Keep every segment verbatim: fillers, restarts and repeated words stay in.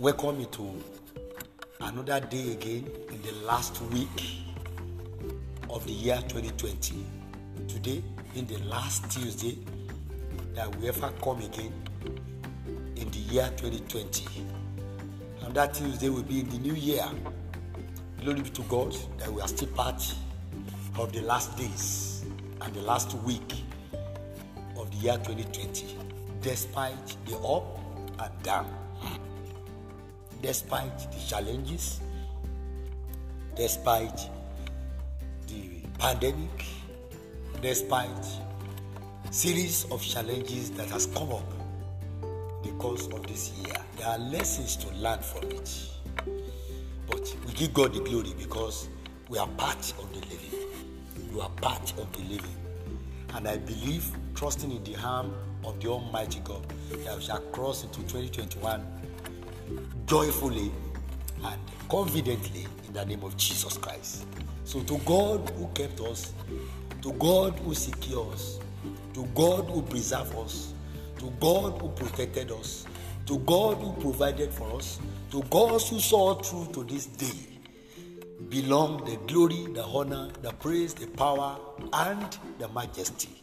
Welcome you to another day again in the last week of the year twenty twenty. Today, in the last Tuesday that we ever come again in the year twenty twenty. And that Tuesday will be in the new year. Glory be to God that we are still part of the last days and the last week of the year twenty twenty, despite the up and down. Despite the challenges, despite the pandemic, despite series of challenges that has come up because of this year, there are lessons to learn from it. But we give God the glory because we are part of the living. You are part of the living. And I believe, trusting in the arm of the Almighty God, that we shall cross into twenty twenty-one joyfully and confidently in the name of Jesus Christ. So to God who kept us, to God who secured us, to God who preserved us, to God who protected us, to God who provided for us, to God who saw us through to this day, belong the glory, the honor, the praise, the power, and the majesty.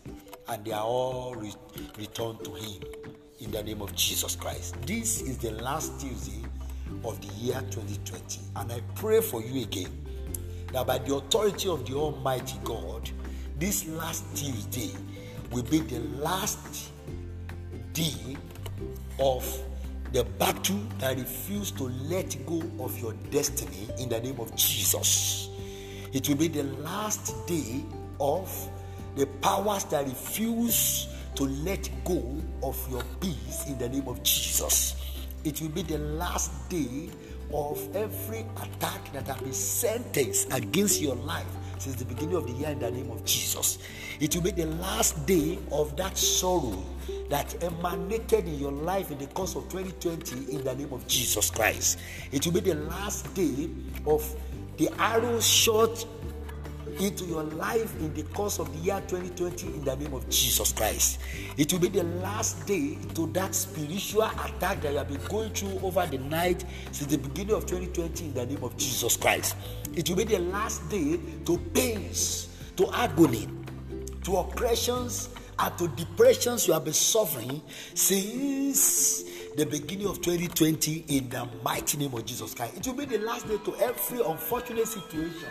And they are all re- returned to Him in the name of Jesus Christ. This is the last Tuesday of the year twenty twenty. And I pray for you again that by the authority of the Almighty God, this last Tuesday will be the last day of the battle that refuse to let go of your destiny in the name of Jesus. It will be the last day of the powers that refuse to let go of your peace in the name of Jesus. It will be the last day of every attack that has been sentenced against your life since the beginning of the year in the name of Jesus. It will be the last day of that sorrow that emanated in your life in the course of twenty twenty in the name of Jesus Christ. It will be the last day of the arrow shot into your life in the course of the year twenty twenty in the name of Jesus Christ. It will be the last day to that spiritual attack that you have been going through over the night since the beginning of twenty twenty in the name of Jesus Christ. It will be the last day to pains, to agony, to oppressions, and to depressions you have been suffering since the beginning of twenty twenty in the mighty name of Jesus Christ. It will be the last day to every unfortunate situation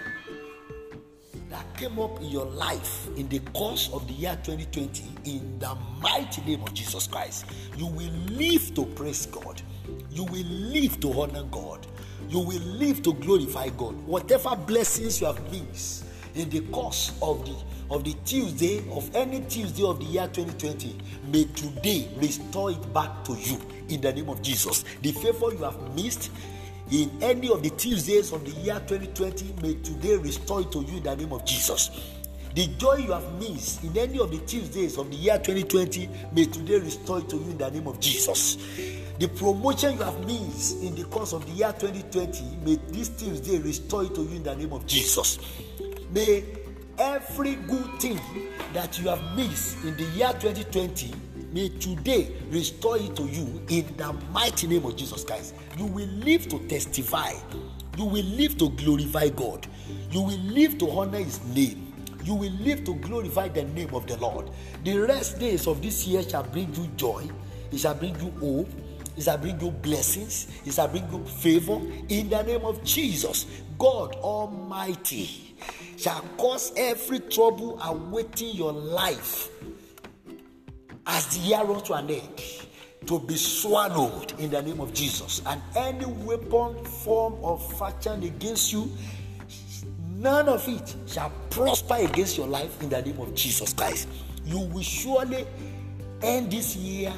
that came up in your life in the course of the year twenty twenty in the mighty name of Jesus Christ. You will live to praise God. You will live to honor God. You will live to glorify God. Whatever blessings you have missed in the course of the of the Tuesday, of any Tuesday of the year twenty twenty, may today restore it back to you in the name of Jesus. The favor you have missed in any of the Tuesdays of the year twenty twenty, may today restore it to you in the name of Jesus. The joy you have missed in any of the Tuesdays of the year twenty twenty, may today restore it to you in the name of Jesus. The promotion you have missed in the course of the year twenty twenty, may this Tuesday restore it to you in the name of Jesus. May every good thing that you have missed in the year twenty twenty, may today restore it to you in the mighty name of Jesus Christ. You will live to testify. You will live to glorify God. You will live to honor His name. You will live to glorify the name of the Lord. The rest days of this year shall bring you joy. It shall bring you hope. It shall bring you blessings. It shall bring you favor in the name of Jesus. God Almighty shall cause every trouble awaiting your life as the year runs to an end, to be swallowed in the name of Jesus. And any weapon, form, or faction against you, none of it shall prosper against your life in the name of Jesus Christ. You will surely end this year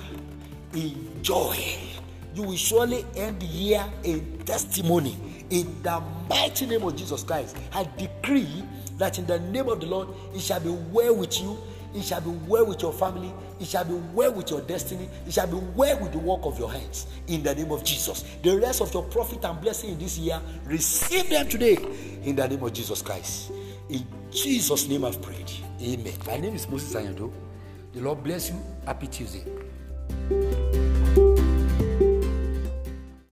in joy. You will surely end the year in testimony in the mighty name of Jesus Christ. I decree that in the name of the Lord, it shall be well with you. It shall be well with your family. It shall be well with your destiny. It shall be well with the work of your hands in the name of Jesus. The rest of your profit and blessing in this year, receive them today in the name of Jesus Christ. In Jesus' name I've prayed. Amen. My name is Moses Ayando. The Lord bless you. Happy Tuesday.